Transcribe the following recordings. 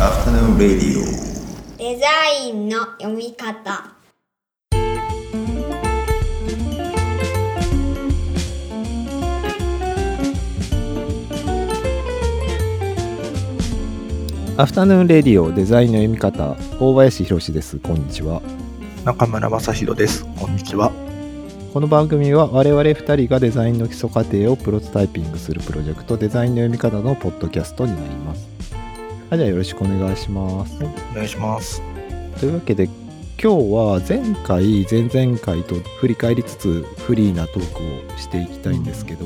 Afternoon Radio デザインの読み方。アフタヌーンレディオデザインの読み方、大林博です。こんにちは。中村雅宏です。こんにちは。この番組は我々2人がデザインの基礎過程をプロトタイピングするプロジェクトデザインの読み方のポッドキャストになります。はい、じゃあよろしくお願いします。お願いします。というわけで今日は前回前々回と振り返りつつフリーなトークをしていきたいんですけど、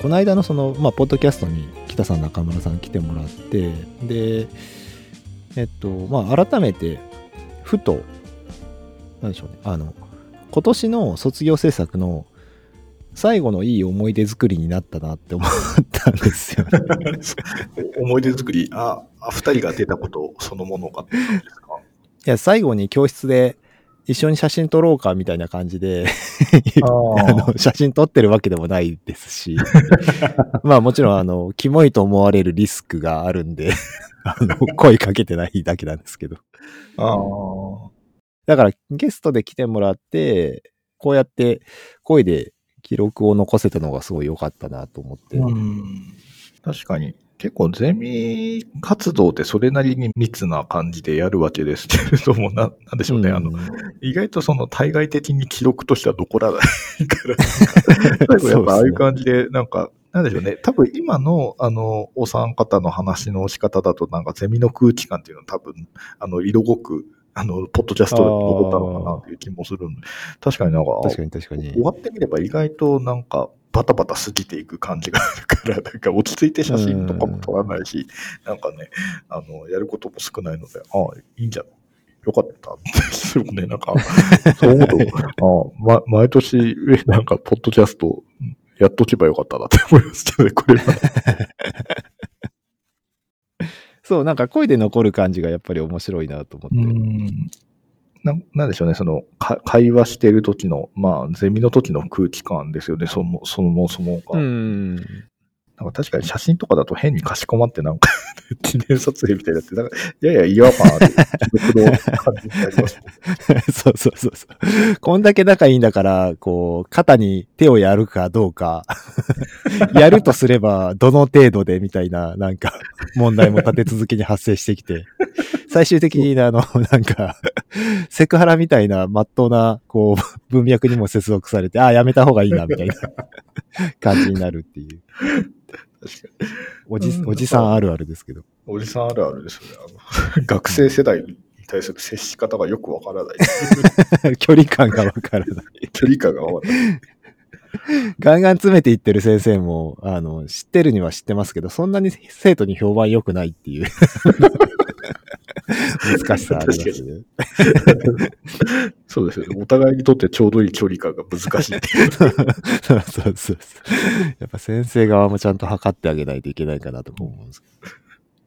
この間のポッドキャストに北さん中村さん来てもらって、で改めてふと何でしょうね、今年の卒業制作の最後のいい思い出作りになったなって思ったんですよね。思い出作り、2人が出たことそのものか。いや、最後に教室で一緒に写真撮ろうかみたいな感じで写真撮ってるわけでもないですしまあもちろんキモいと思われるリスクがあるんで声かけてないだけなんですけどだからゲストで来てもらってこうやって声で記録を残せたのがすごい良かったなと思って。確かに結構ゼミ活動ってそれなりに密な感じでやるわけですけれども、なんでしょうね、意外と対外的に記録としては残らないからやっぱああいう感じでなんでしょうね、多分今のお三方の話の仕方だとゼミの空気感っていうのは多分色濃くポッドキャストで残ったのかなという気もするんで、確かに確かに終わってみれば意外とバタバタ過ぎていく感じがあるから、落ち着いて写真とかも撮らないし、やることも少ないので、いいんじゃん。よかったですよね。そう思うと、毎年、ポッドキャスト、やっとけばよかったなって思いますけどね、これは。そう、声で残る感じがやっぱり面白いなと思って。なんでしょうね、会話してる時の、ゼミの時の空気感ですよね、そもそもが。確かに写真とかだと変にかしこまって記念撮影みたいになって、やや違和感ある。感じになりますね。そう。こんだけ仲いいんだから、肩に手をやるかどうか、やるとすれば、どの程度でみたいな、問題も立て続けに発生してきて。最終的に、セクハラみたいな、まっとうな、文脈にも接続されて、やめた方がいいな、みたいな感じになるっていう。確かに。おじさんあるあるですけど。おじさんあるあるですよね。学生世代に対する接し方がよくわからない。距離感がわからない。ガンガン詰めていってる先生も、知ってるには知ってますけど、そんなに生徒に評判良くないっていう。難しさありますね。そうですよね。お互いにとってちょうどいい距離感が難しいっていう。そう。やっぱ先生側もちゃんと測ってあげないといけないかなと思うんですけど。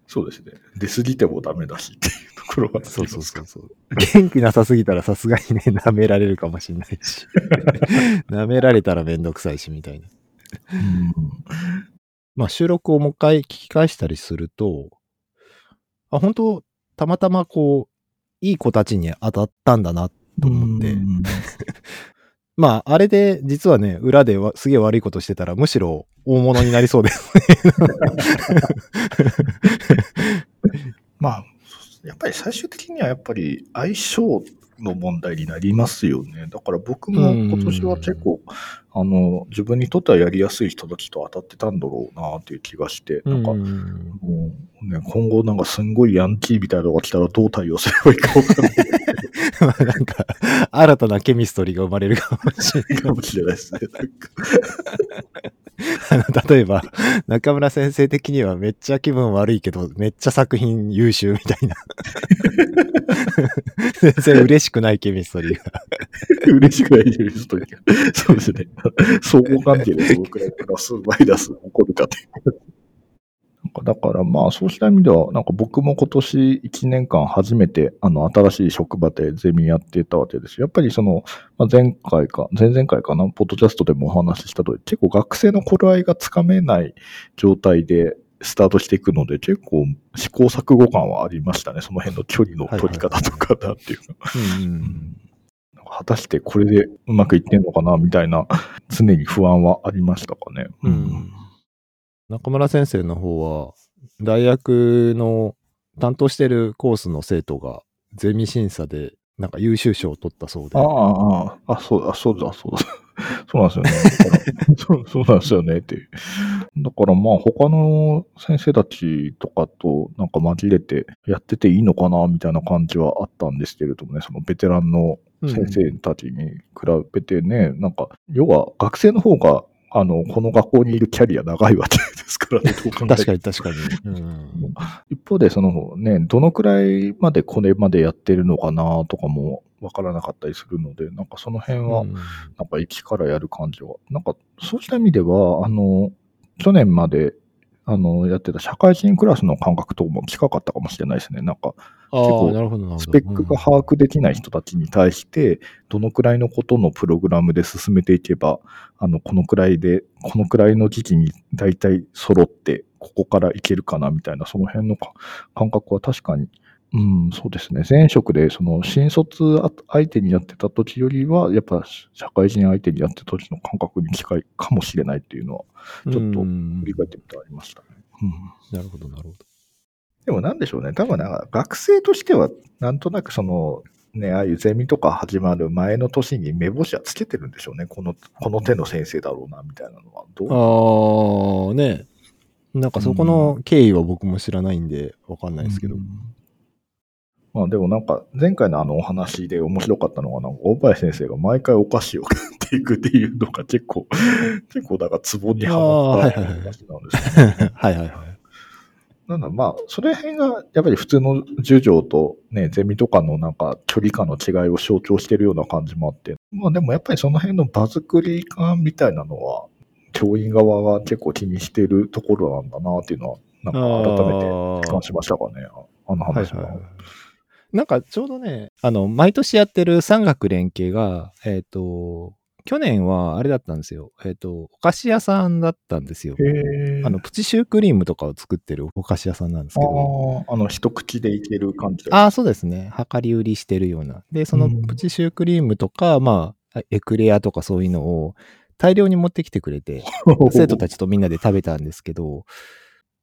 そうですね。出過ぎてもダメだしっていうところは。そう。元気なさすぎたらさすがにね、舐められるかもしれないし。舐められたらめんどくさいしみたいな。収録をもう一回聞き返したりすると、本当たまたまいい子たちに当たったんだなと思って。あれで実はね、裏ですげえ悪いことしてたらむしろ大物になりそうですね。やっぱり最終的にはやっぱり相性の問題になりますよね。だから僕も今年は結構、自分にとってはやりやすい人たちと当たってたんだろうなっていう気がして、もうね、今後すんごいヤンキーみたいなのが来たらどう対応すればいいか分からない。新たなケミストリーが生まれるかもしれないですね。例えば、中村先生的にはめっちゃ気分悪いけど、めっちゃ作品優秀みたいな。全然嬉しくないケミストリーが。嬉しくないケミストリーが。そうですね。相互関係でどのくらいプラス、マイナス起こるかという。だからそうした意味では僕も今年1年間初めて新しい職場でゼミやってたわけです。やっぱり前回か前々回かなポッドキャストでもお話しした通り結構学生の頃合いがつかめない状態でスタートしていくので、結構試行錯誤感はありましたね。その辺の距離の取り方とかだっていうか。果たしてこれでうまくいってんのかなみたいな常に不安はありましたかね。うん、中村先生の方は大学の担当してるコースの生徒がゼミ審査でなんか優秀賞を取ったそうで。そうだ。そうなんですよね。そうなんですよねっていう。だからまあ他の先生たちとかとなんか紛れてやってていいのかなみたいな感じはあったんですけれどもね、そのベテランの先生たちに比べてね、なんか要は学生の方がこの学校にいるキャリア長いわけですからね。確かに。うん、一方でそのね、どのくらいまでこれまでやってるのかなとかもわからなかったりするので、なんかその辺はなんか一からやる感じは、なんかそうした意味では去年までやってた社会人クラスの感覚とも近かったかもしれないですね。なんか結構スペックが把握できない人たちに対してどのくらいのことのプログラムで進めていけばこのくらいの時期にだいたい揃ってここからいけるかなみたいな、その辺の感覚は確かに、うん、そうですね。前職でその新卒相手にやってた時よりはやっぱ社会人相手にやってた時の感覚に近いかもしれないっていうのはちょっと振り返ってみてありましたね。うん、なるほど。でもなんでしょうね。多分なんか学生としてはなんとなくそのね、ああいうゼミとか始まる前の年に目星はつけてるんでしょうね。この手の先生だろうなみたいなのはどう。ね。なんかそこの経緯は僕も知らないんでわかんないですけど。まあ、でもなんか前回のお話で面白かったのが、大林先生が毎回お菓子を買っていくっていうのが結構だからツボにはまった話なんですけど、ね、はい。なんだまあそれ辺がやっぱり普通の授業とねゼミとかのなんか距離感の違いを象徴してるような感じもあって、まあでもやっぱりその辺の場作り感みたいなのは教員側が結構気にしてるところなんだなっていうのはなんか改めて実感しましたかね。あの話は。はいなんかちょうどね、毎年やってる産学連携が、去年はあれだったんですよ。お菓子屋さんだったんですよ。プチシュークリームとかを作ってるお菓子屋さんなんですけど。一口でいける感じ。そうですね。量り売りしてるような。で、そのプチシュークリームとか、まあ、エクレアとかそういうのを大量に持ってきてくれて、生徒たちとみんなで食べたんですけど、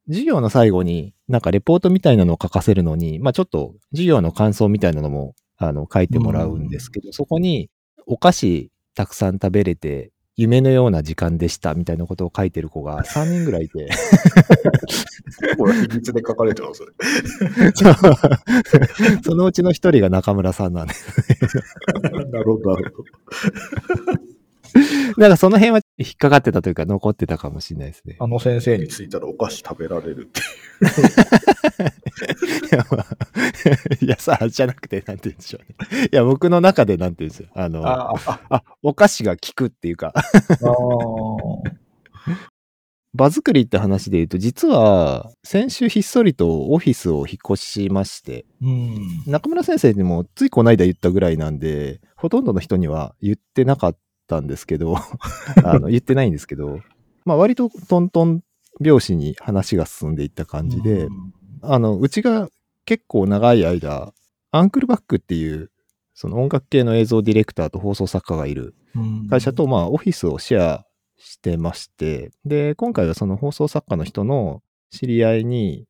授業の最後になんかレポートみたいなのを書かせるのに、まあちょっと授業の感想みたいなのも書いてもらうんですけど、そこにお菓子たくさん食べれて夢のような時間でしたみたいなことを書いてる子が3人ぐらいいてこれ秘密で書かれてますねそのうちの一人が中村さんなんですねなるほどなんかその辺は引っかかってたというか残ってたかもしれないですね。先生についたらお菓子食べられるっていういやさじゃなくてなんて言うんでしょうね。いや僕の中でなんて言うんですよ。お菓子が効くっていうか場作りって話で言うと、実は先週ひっそりとオフィスを引っ越しまして、うん、中村先生にもついこの間言ったぐらいなんでほとんどの人には言ってなかったんですけど言ってないんですけど、まあ割とトントン拍子に話が進んでいった感じで、うちが結構長い間アンクルバックっていうその音楽系の映像ディレクターと放送作家がいる会社とまあオフィスをシェアしてまして、で今回はその放送作家の人の知り合いに、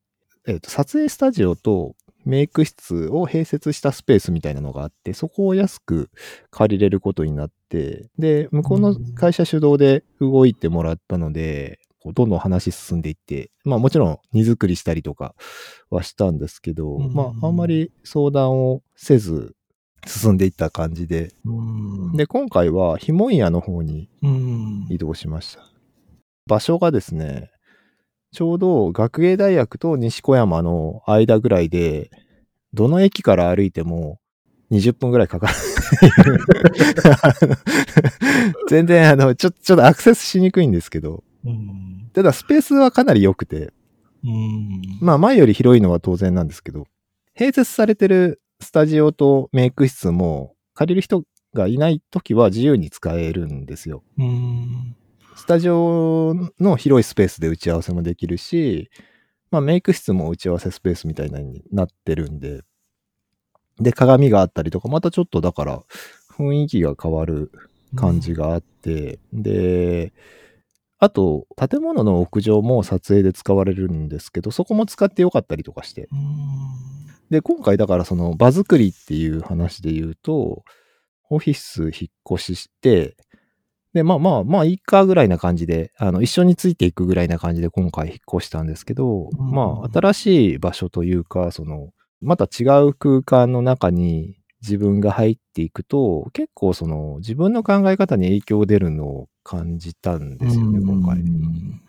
撮影スタジオとメイク室を併設したスペースみたいなのがあって、そこを安く借りれることになって、で向こうの会社主導で動いてもらったので、こうどんどん話進んでいって、まあもちろん荷造りしたりとかはしたんですけど、まああんまり相談をせず進んでいった感じで、で今回はひもんやの方に移動しました。場所がですね、ちょうど学芸大学と西小山の間ぐらいで、どの駅から歩いても20分ぐらいかかる全然ちょっとアクセスしにくいんですけど、ただスペースはかなり良くて、まあ前より広いのは当然なんですけど、併設されてるスタジオとメイク室も借りる人がいないときは自由に使えるんですよ。スタジオの広いスペースで打ち合わせもできるし、まあ、メイク室も打ち合わせスペースみたいなになってるんで、で、鏡があったりとか、またちょっとだから雰囲気が変わる感じがあって、うん、で、あと建物の屋上も撮影で使われるんですけど、そこも使ってよかったりとかして、うん、で、今回だからその場作りっていう話で言うと、オフィス引っ越しして、で、まあいいかぐらいな感じで、一緒についていくぐらいな感じで今回引っ越したんですけど、うん、まあ新しい場所というか、そのまた違う空間の中に自分が入っていくと、結構その自分の考え方に影響出るのを感じたんですよね、うん、今回。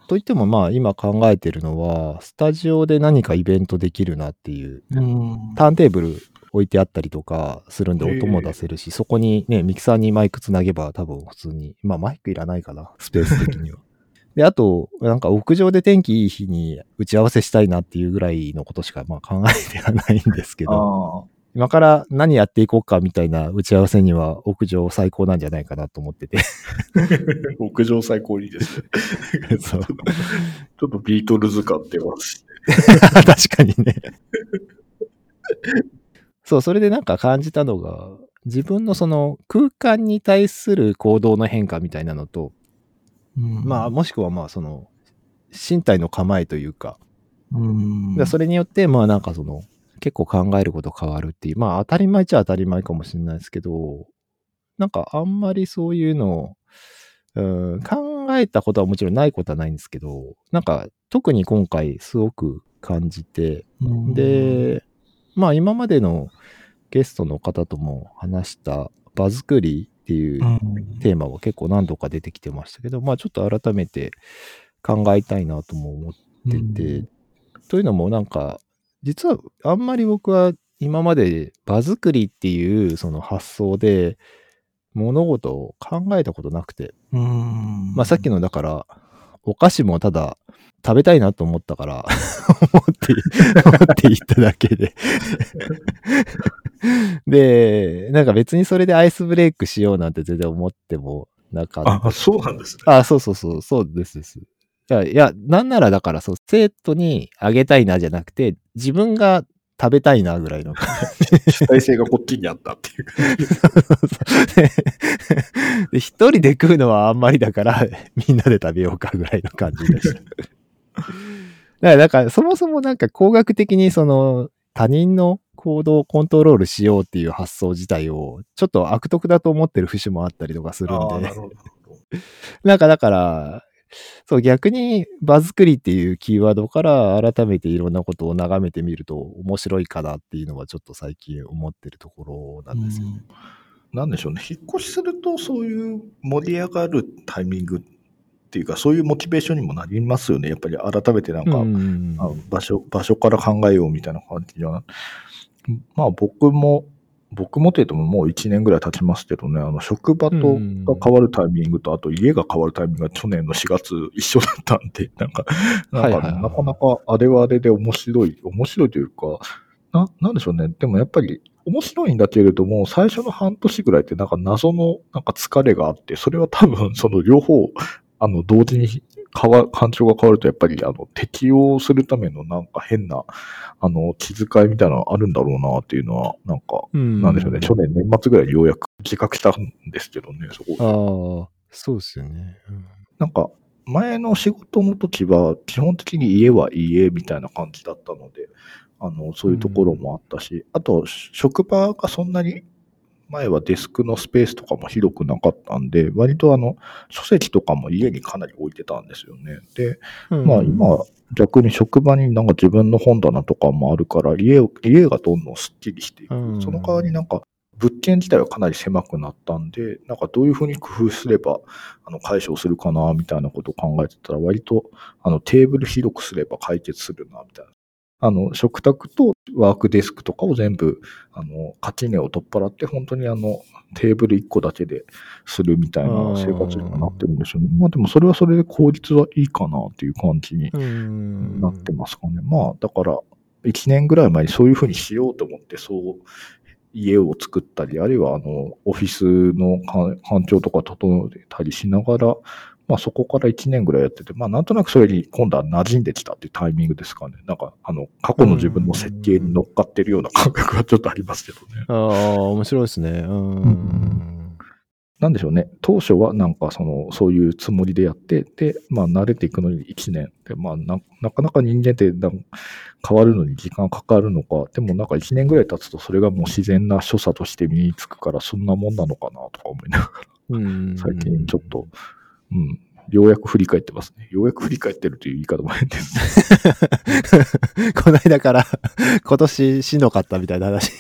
といってもまあ今考えてるのは、スタジオで何かイベントできるなっていう、うん、ターンテーブル置いてあったりとかするんで音も出せるし、そこにねミキサーにマイクつなげば多分普通に、まあマイクいらないかな、スペース的には。で、あとなんか屋上で天気いい日に打ち合わせしたいなっていうぐらいのことしかまあ考えてはないんですけど、今から何やっていこうかみたいな打ち合わせには屋上最高なんじゃないかなと思ってて屋上最高にですねそう、ちょっとビートルズ感出ます確かにねそう、それでなんか感じたのが、自分のその空間に対する行動の変化みたいなのと、うん、まあもしくはまあその身体の構えというか、うん、それによってまあなんかその結構考えること変わるっていう、まあ当たり前っちゃ当たり前かもしれないですけど、なんかあんまりそういうのを、考えたことはもちろんないことはないんですけど、なんか特に今回すごく感じて、うん、で、まあ今までのゲストの方とも話した場作りっていうテーマは結構何度か出てきてましたけど、まあちょっと改めて考えたいなとも思ってて、うん、というのもなんか実はあんまり僕は今まで場作りっていうその発想で物事を考えたことなくて、うん、まあさっきのだからお菓子もただ食べたいなと思ったから思っていっただけでで、なんか別にそれでアイスブレイクしようなんて全然思ってもなかった。あ、そうなんですね。あ、そうです。いやなんならだからそう、生徒にあげたいなじゃなくて自分が食べたいなぐらいの主体性がこっちにあったっていうで、一人で食うのはあんまりだからみんなで食べようかぐらいの感じでしただからそもそもなんか工学的にその他人の行動をコントロールしようっていう発想自体をちょっと悪徳だと思ってる節もあったりとかするんでなんかだからそう、逆に場作りっていうキーワードから改めていろんなことを眺めてみると面白いかなっていうのはちょっと最近思ってるところなんですよね。なんでしょうね、引っ越しするとそういう盛り上がるタイミングっていうか、そういうモチベーションにもなりますよね、やっぱり改めてなんか、うん、場所から考えようみたいな感じは。まあ僕もというともう1年ぐらい経ちますけどね、職場とが変わるタイミングと、あと家が変わるタイミングが去年の4月一緒だったんで、なかなかあれはあれで面白いというか、なんでしょうね。でもやっぱり面白いんだけれども、最初の半年ぐらいってなんか謎のなんか疲れがあって、それは多分その両方、同時に感情が変わると、やっぱり適応するためのなんか変な気遣いみたいなのあるんだろうなっていうのは、なんか、なんでしょうね、去年年末ぐらいようやく自覚したんですけどね、そこ。ああ、そうですよね。うん、なんか前の仕事の時は基本的に家は家みたいな感じだったので、そういうところもあったし、あと職場がそんなに前はデスクのスペースとかも広くなかったんで、割と書籍とかも家にかなり置いてたんですよね。で、まあ今逆に職場になんか自分の本棚とかもあるから、家がどんどんすっきりしていく。その代わりなんか物件自体はかなり狭くなったんで、なんかどういうふうに工夫すれば解消するかなみたいなことを考えてたら、割とテーブル広くすれば解決するなみたいな。食卓とワークデスクとかを全部、垣根を取っ払って、本当にテーブル1個だけでするみたいな生活になってるんでしょうね。まあでもそれはそれで効率はいいかなっていう感じになってますかね。まあだから、1年ぐらい前にそういうふうにしようと思って、そう、家を作ったり、あるいはオフィスの環境とか整えたりしながら、まあそこから1年ぐらいやってて、まあなんとなくそれに今度は馴染んできたっていうタイミングですかね。なんか過去の自分の設計に乗っかってるような感覚はちょっとありますけどね。ああ、面白いですね。なんでしょうね。当初はなんかそういうつもりでやって、で、まあ慣れていくのに1年で、まあなかなか人間って変わるのに時間かかるのか、でもなんか1年ぐらい経つとそれがもう自然な所作として身につくから、そんなもんなのかなとか思いながら、最近ちょっと、ようやく振り返ってますね。ようやく振り返ってるという言い方も変です、ね。この間から今年しんどかったみたいな話、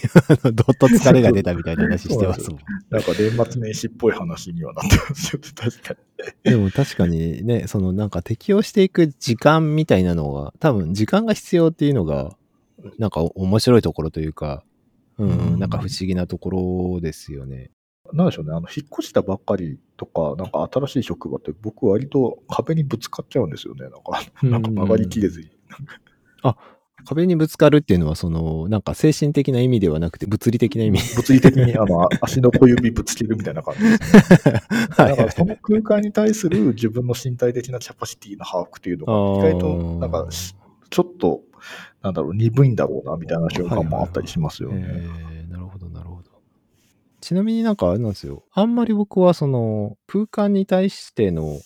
どっと疲れが出たみたいな話してますもん。なんか年末年始っぽい話にはなってますよね。確かに。でも確かにね、なんか適応していく時間みたいなのが、多分時間が必要っていうのが、なんか面白いところというか、なんか不思議なところですよね。なんでしょうね、引っ越したばっかりとか、なんか新しい職場って、僕、割と壁にぶつかっちゃうんですよね、なんか曲がりきれずに。あ、壁にぶつかるっていうのは、なんか精神的な意味ではなくて、物理的な意味。物理的に足の小指ぶつけるみたいな感じですね。だから、その空間に対する自分の身体的なキャパシティの把握っていうのが、意外と、なんか、ちょっと、なんだろう、鈍いんだろうな、みたいな瞬間もあったりしますよね。なるほど、なるほど。ちなみになんかあれなんですよ。あんまり僕は空間に対しての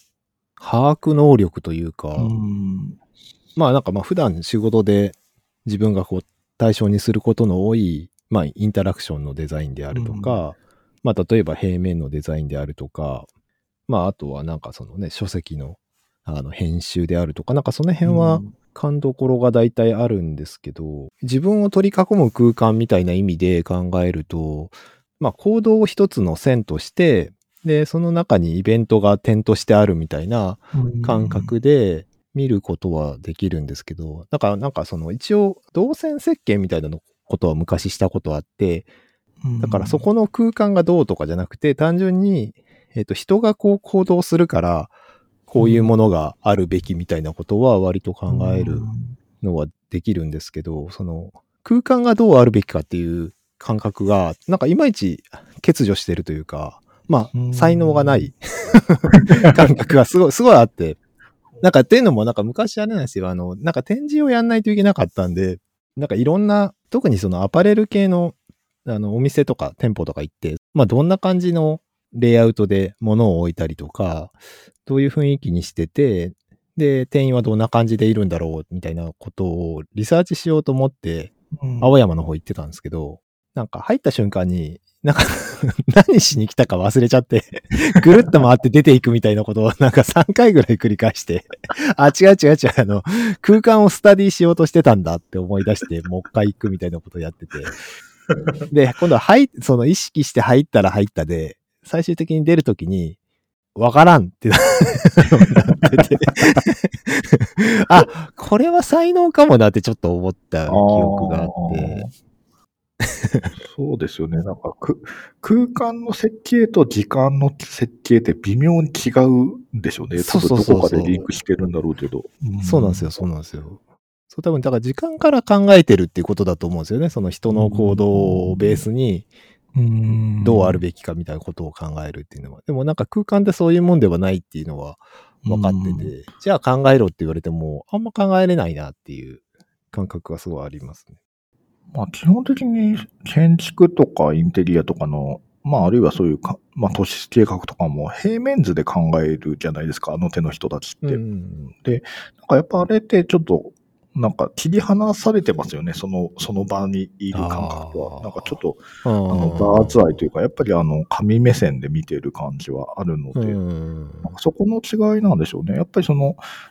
把握能力というか、まあなんかまあ普段仕事で自分がこう対象にすることの多い、まあインタラクションのデザインであるとか、まあ例えば平面のデザインであるとか、まああとはなんかね、書籍の編集であるとか、なんかその辺は勘どころが大体あるんですけど、自分を取り囲む空間みたいな意味で考えると、まあ行動を一つの線として、で、その中にイベントが点としてあるみたいな感覚で見ることはできるんですけど、だからなんか一応動線設計みたいなことは昔したことあって、だからそこの空間がどうとかじゃなくて、単純に、人がこう行動するから、こういうものがあるべきみたいなことは割と考えるのはできるんですけど、空間がどうあるべきかっていう、感覚が、なんかいまいち欠如してるというか、まあ、才能がない感覚がすごいあって、なんかっていうのも、なんか昔あれなんですよ、なんか展示をやんないといけなかったんで、なんかいろんな、特にアパレル系の、お店とか店舗とか行って、まあ、どんな感じのレイアウトで物を置いたりとか、どういう雰囲気にしてて、で、店員はどんな感じでいるんだろう、みたいなことをリサーチしようと思って、青山の方行ってたんですけど、なんか入った瞬間に、なんか何しに来たか忘れちゃって、ぐるっと回って出ていくみたいなことをなんか3回ぐらい繰り返して、あ、違う、空間をスタディしようとしてたんだって思い出して、もう一回行くみたいなことをやってて。で、今度は意識して入ったら入ったで、最終的に出るときに、わからんってなっててあ、これは才能かもなってちょっと思った記憶があって、そうですよね。なんか空間の設計と時間の設計って微妙に違うんでしょうね。そうどこかでリンクしてるんだろうけど。そうなんですよ。そう、多分だから時間から考えてるっていうことだと思うんですよね。人の行動をベースにどうあるべきかみたいなことを考えるっていうのは。でもなんか空間ってそういうもんではないっていうのは分かってて、じゃあ考えろって言われてもあんま考えれないなっていう感覚がすごいありますね。まあ、基本的に建築とかインテリアとかの、まあ、あるいはそういうまあ、都市計画とかも平面図で考えるじゃないですか、あの手の人たちって。で、なんかやっぱあれってちょっと、なんか切り離されてますよね、その場にいる感覚は。なんかちょっと、バーツアイというか、やっぱり紙目線で見てる感じはあるので、なんかそこの違いなんでしょうね。やっぱり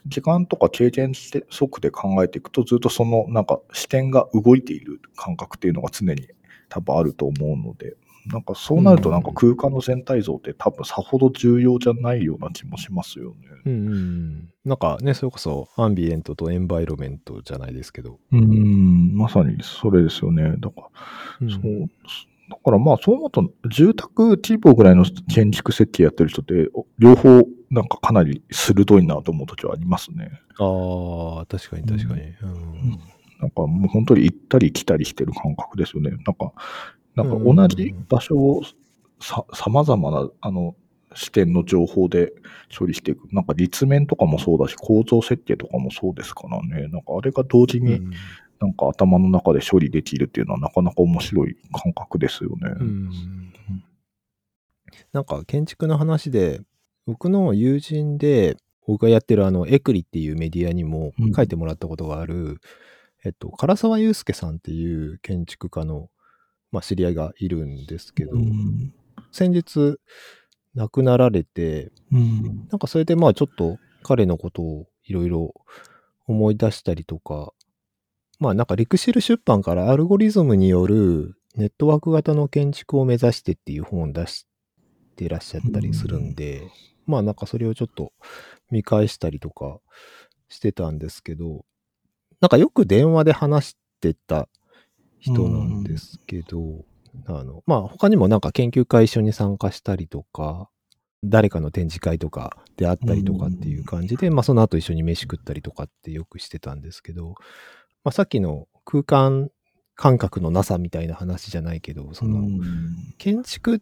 時間とか経験則で考えていくと、ずっとなんか視点が動いている感覚っていうのが常に多分あると思うので、なんかそうなるとなんか空間の全体像って多分さほど重要じゃないような気もしますよね。なんかね、それこそアンビエントとエンバイロメントじゃないですけど。まさにそれですよね。だからまあそう思うと住宅規模ぐらいの建築設計やってる人って両方なんかかなり鋭いなと思うときはありますね。ああ、確かに。なんかもう本当に行ったり来たりしてる感覚ですよね。なんか同じ場所をさまざまな視点の情報で処理していく。なんか立面とかもそうだし、構造設計とかもそうですからね。なんかあれが同時になんか頭の中で処理できるっていうのはなかなか面白い感覚ですよね。なんか建築の話で、僕の友人で僕がやってるエクリっていうメディアにも書いてもらったことがある、唐沢祐介さんっていう建築家の、まあ、知り合いがいるんですけど、先日亡くなられて、なんかそれでまあちょっと彼のことをいろいろ思い出したりとか、まあなんかリクシル出版からアルゴリズムによるネットワーク型の建築を目指してっていう本を出してらっしゃったりするんで、まあなんかそれをちょっと見返したりとかしてたんですけど、なんかよく電話で話してた人なんですけど、まあ他にもなんか研究会一緒に参加したりとか、誰かの展示会とかであったりとかっていう感じで、まあその後一緒に飯食ったりとかってよくしてたんですけど、まあさっきの空間感覚のなさみたいな話じゃないけど、その建築っ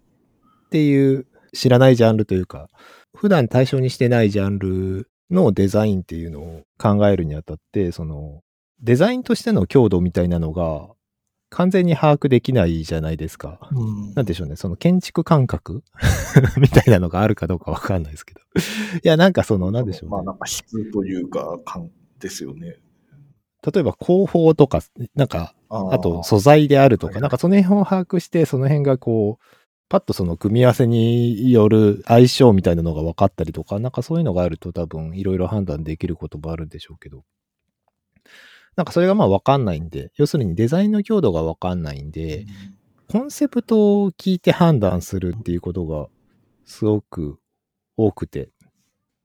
ていう知らないジャンルというか、普段対象にしてないジャンルのデザインっていうのを考えるにあたって、そのデザインとしての強度みたいなのが完全に把握できないじゃないですか。なんでしょうね、その建築感覚みたいなのがあるかどうかわかんないですけど。いや、なんかその、なんでしょうね。まあ、なんか質というか、感ですよね。例えば工法とか、なんか、あと素材であるとか、なんかその辺を把握して、その辺がこう、パッとその組み合わせによる相性みたいなのが分かったりとか、なんかそういうのがあると多分いろいろ判断できることもあるんでしょうけど。なんかそれがまあ分かんないんで、要するにデザインの強度が分かんないんで、コンセプトを聞いて判断するっていうことがすごく多くて、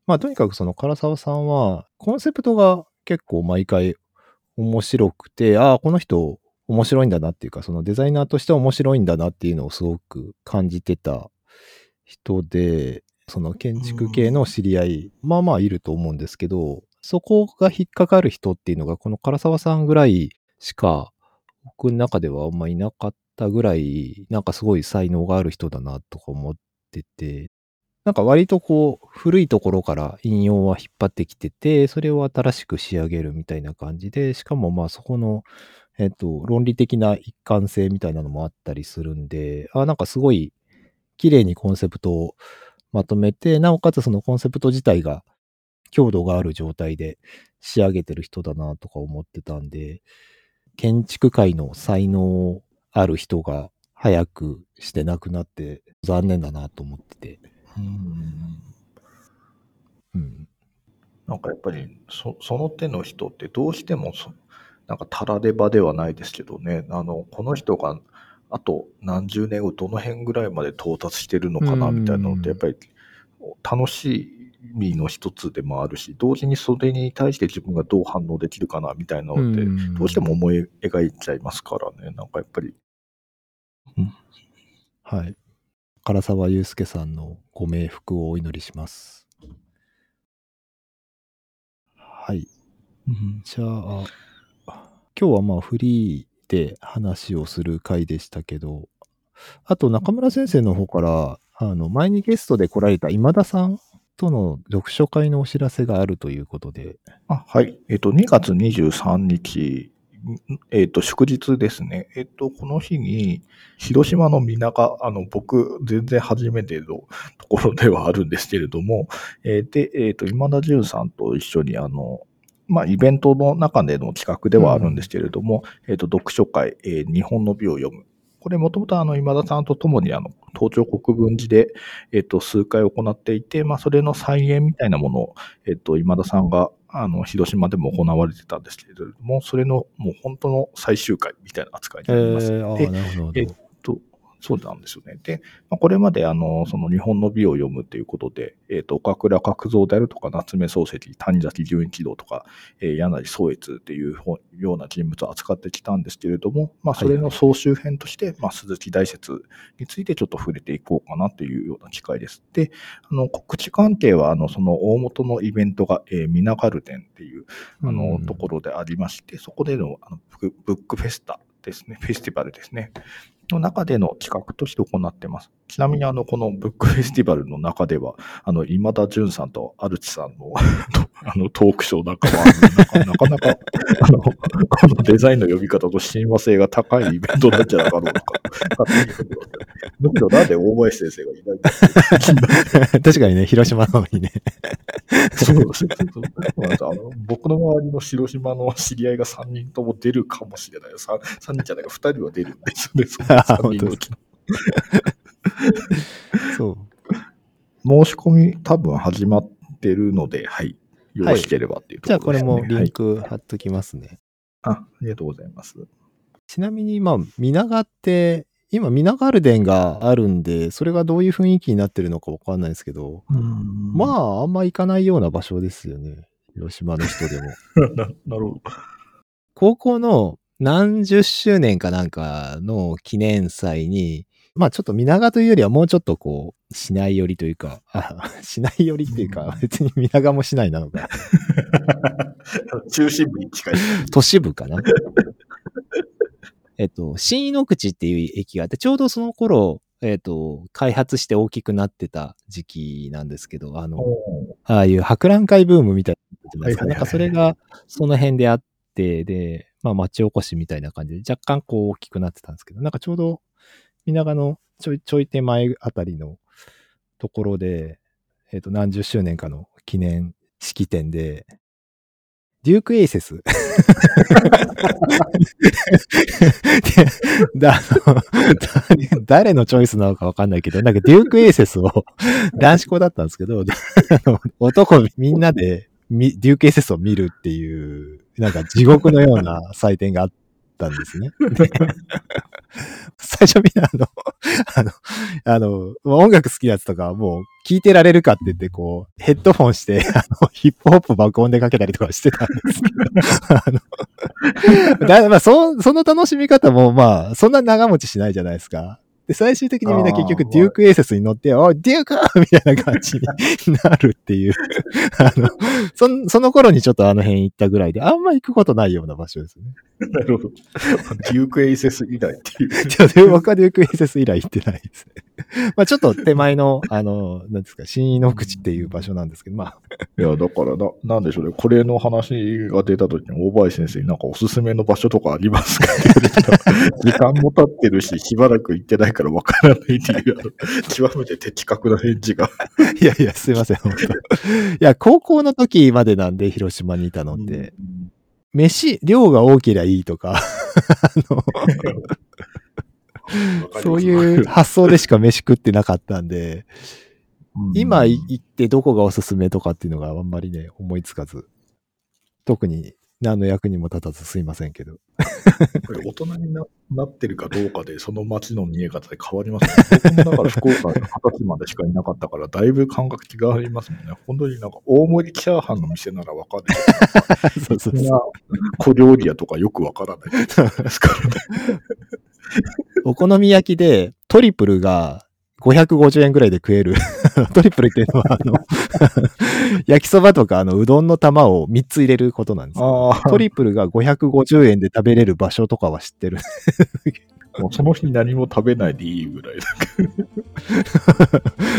まあとにかくその唐沢さんはコンセプトが結構毎回面白くて、ああこの人面白いんだなっていうか、そのデザイナーとして面白いんだなっていうのをすごく感じてた人で、その建築系の知り合い、まあまあいると思うんですけど、そこが引っかかる人っていうのが、この唐沢さんぐらいしか、僕の中ではあんまいなかったぐらい、なんかすごい才能がある人だなとか思ってて、なんか割とこう、古いところから引用は引っ張ってきてて、それを新しく仕上げるみたいな感じで、しかもまあそこの、論理的な一貫性みたいなのもあったりするんで、あ、なんかすごい綺麗にコンセプトをまとめて、なおかつそのコンセプト自体が、強度がある状態で仕上げてる人だなとか思ってたんで、建築界の才能ある人が早くしてなくなって残念だなと思ってて、なんかやっぱり その手の人ってどうしてもなんかたらればではないですけどね、この人があと何十年後どの辺ぐらいまで到達してるのかなみたいなのって、やっぱり楽しい意味の一つでもあるし、同時にそれに対して自分がどう反応できるかなみたいなのってどうしても思い描いちゃいますからね。なんかやっぱり、はい、唐沢祐介さんのご冥福をお祈りします。はい、じゃあ今日はまあフリーで話をする回でしたけど、あと中村先生の方から前にゲストで来られた今田さんとの読書会のお知らせがあるということで。はい。2月23日、祝日ですね。この日に、広島のみなが、僕、全然初めてのところではあるんですけれども、で、今田淳さんと一緒に、まあ、イベントの中での企画ではあるんですけれども、読書会、日本の美を読む。これもともと今田さんと共に東京国分寺で、数回行っていて、まあ、それの再演みたいなものを、今田さんが広島でも行われてたんですけれども、それのもう本当の最終回みたいな扱いになります。そうなんですよね。で、まあ、これまでその日本の美を読むということで、岡倉角蔵であるとか、夏目漱石、谷崎潤一郎とか、柳宗悦っていうような人物を扱ってきたんですけれども、まあ、それの総集編として、まあ、鈴木大拙についてちょっと触れていこうかなというような機会です。で、告知関係は、その大元のイベントが、ミナガルデンっていう、ところでありまして、そこでの、ブックフェスタですね、フェスティバルですね。の中での企画として行ってます。ちなみにこのブックフェスティバルの中では、今田淳さんとアルチさんのトークショーなんかは、なかなかこのデザインの呼び方と親和性が高いイベントなんじゃなかろうとか、むしろなんで大林先生がいないか確かにね、広島なのにね。そうですね。僕の周りの広島の知り合いが3人とも出るかもしれない。3人じゃないか、2人は出るんですよね。3人のうちの。そう。申し込み多分始まってるので、はい。よろしければっていうところですね。じゃあこれもリンク貼っときますね。はい、ありがとうございます。ちなみに皆川って、今皆川ガルデンがあるんで、それがどういう雰囲気になってるのかわかんないですけど、あんま行かないような場所ですよね。広島の人でも。なるほど。高校の何十周年かなんかの記念祭に、ちょっと皆川というよりはもうちょっと市内寄りというか、市内寄りっていうか、別に皆川も市内なのか。中心部に近い。都市部かな。新井の口っていう駅があって、ちょうどその頃、開発して大きくなってた時期なんですけど、ああいう博覧会ブームみたいなですか、なんかそれがその辺であって、で、町おこしみたいな感じで、若干大きくなってたんですけど、なんかちょうど、皆川のちょい手前あたりのところで、何十周年かの記念式典で、デュークエイセス誰のチョイスなのかわかんないけど、なんかデュークエイセスを男子校だったんですけど、男みんなでデュークエイセスを見るっていう、なんか地獄のような祭典があって、たんですね。最初みんな音楽好きなやつとかはもう聴いてられるかって言ってヘッドフォンしてヒップホップ爆音でかけたりとかしてたんですけどその楽しみ方もそんな長持ちしないじゃないですか。で最終的にみんな結局デュークエイセスに乗っておいデュークみたいな感じになるっていうその頃にちょっとあの辺行ったぐらいであんま行くことないような場所ですね。なるほど。デュークエイセス以来っていう。僕はデュークエイセス以来行ってないですね。ちょっと手前の、なんですか、新井の口っていう場所なんですけど、いや、だからなんでしょうね。これの話が出た時に、大林先生になんかおすすめの場所とかありますか時間も経ってるし、しばらく行ってないからわからないっていう、極めて的確な返事が。いや、すいません、本当。いや、高校の時までなんで、広島にいたのって。量が多けりゃいいとかそういう発想でしか飯食ってなかったんで、今行ってどこがおすすめとかっていうのがあんまりね、思いつかず、特に何の役にも立たずすいませんけど。これ大人になってるかどうかで、その街の見え方で変わりますね。僕もだから福岡の20歳までしかいなかったから、だいぶ感覚違いますもんね。本当に大盛りチャーハンの店ならわかるけど、小料理屋とかよくわからないですからね。お好み焼きでトリプルが、550円ぐらいで食えるトリプルっていうのは焼きそばとかうどんの玉を3つ入れることなんですけど、トリプルが550円で食べれる場所とかは知ってる。もうその日何も食べないでいいぐらい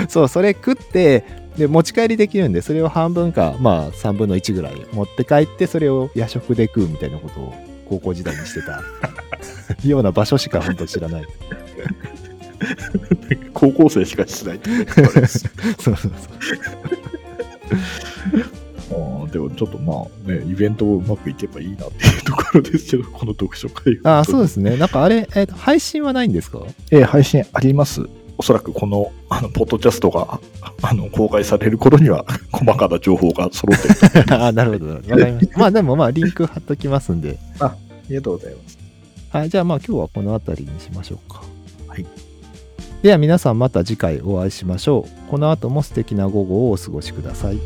そう、それ食ってで持ち帰りできるんで、それを半分か3分の1ぐらい持って帰って、それを夜食で食うみたいなことを高校時代にしてたような場所しか本当知らない高校生しかしないってことです。そうでもちょっとイベントをうまくいけばいいなっていうところですけど、この読書会。そうですね。なんかあれ、配信はないんですか？配信あります。おそらくこの、ポッドキャストが公開される頃には細かな情報が揃ってると。なるほど。わかりました。でもリンク貼っときますんで。ありがとうございます。じゃあ今日はこのあたりにしましょうか。はい。では皆さんまた次回お会いしましょう。この後も素敵な午後をお過ごしください。